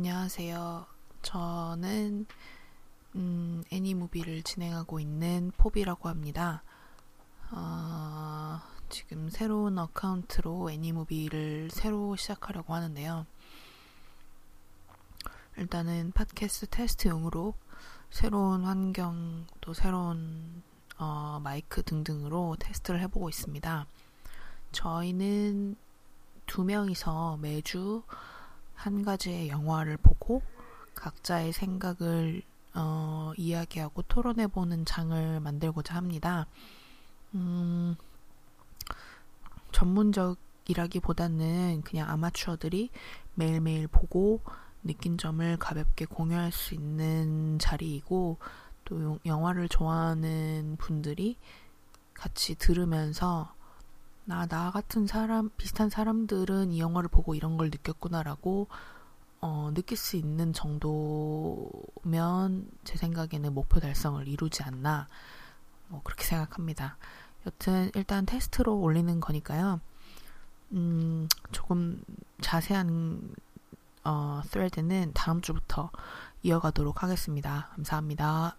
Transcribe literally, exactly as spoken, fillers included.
안녕하세요. 저는 음, 애니무비를 진행하고 있는 포비라고 합니다. 어, 지금 새로운 어카운트로 애니무비를 새로 시작하려고 하는데요. 일단은 팟캐스트 테스트용으로 새로운 환경, 또 새로운 어, 마이크 등등으로 테스트를 해보고 있습니다. 저희는 두 명이서 매주 한 가지의 영화를 보고 각자의 생각을 어, 이야기하고 토론해보는 장을 만들고자 합니다. 음, 전문적이라기보다는 그냥 아마추어들이 매일매일 보고 느낀 점을 가볍게 공유할 수 있는 자리이고, 또 영화를 좋아하는 분들이 같이 들으면서 나, 나 같은 사람, 비슷한 사람들은 이 영화를 보고 이런 걸 느꼈구나라고 어, 느낄 수 있는 정도면 제 생각에는 목표 달성을 이루지 않나, 뭐 그렇게 생각합니다. 여튼 일단 테스트로 올리는 거니까요. 음, 조금 자세한 어, 스레드는 다음 주부터 이어가도록 하겠습니다. 감사합니다.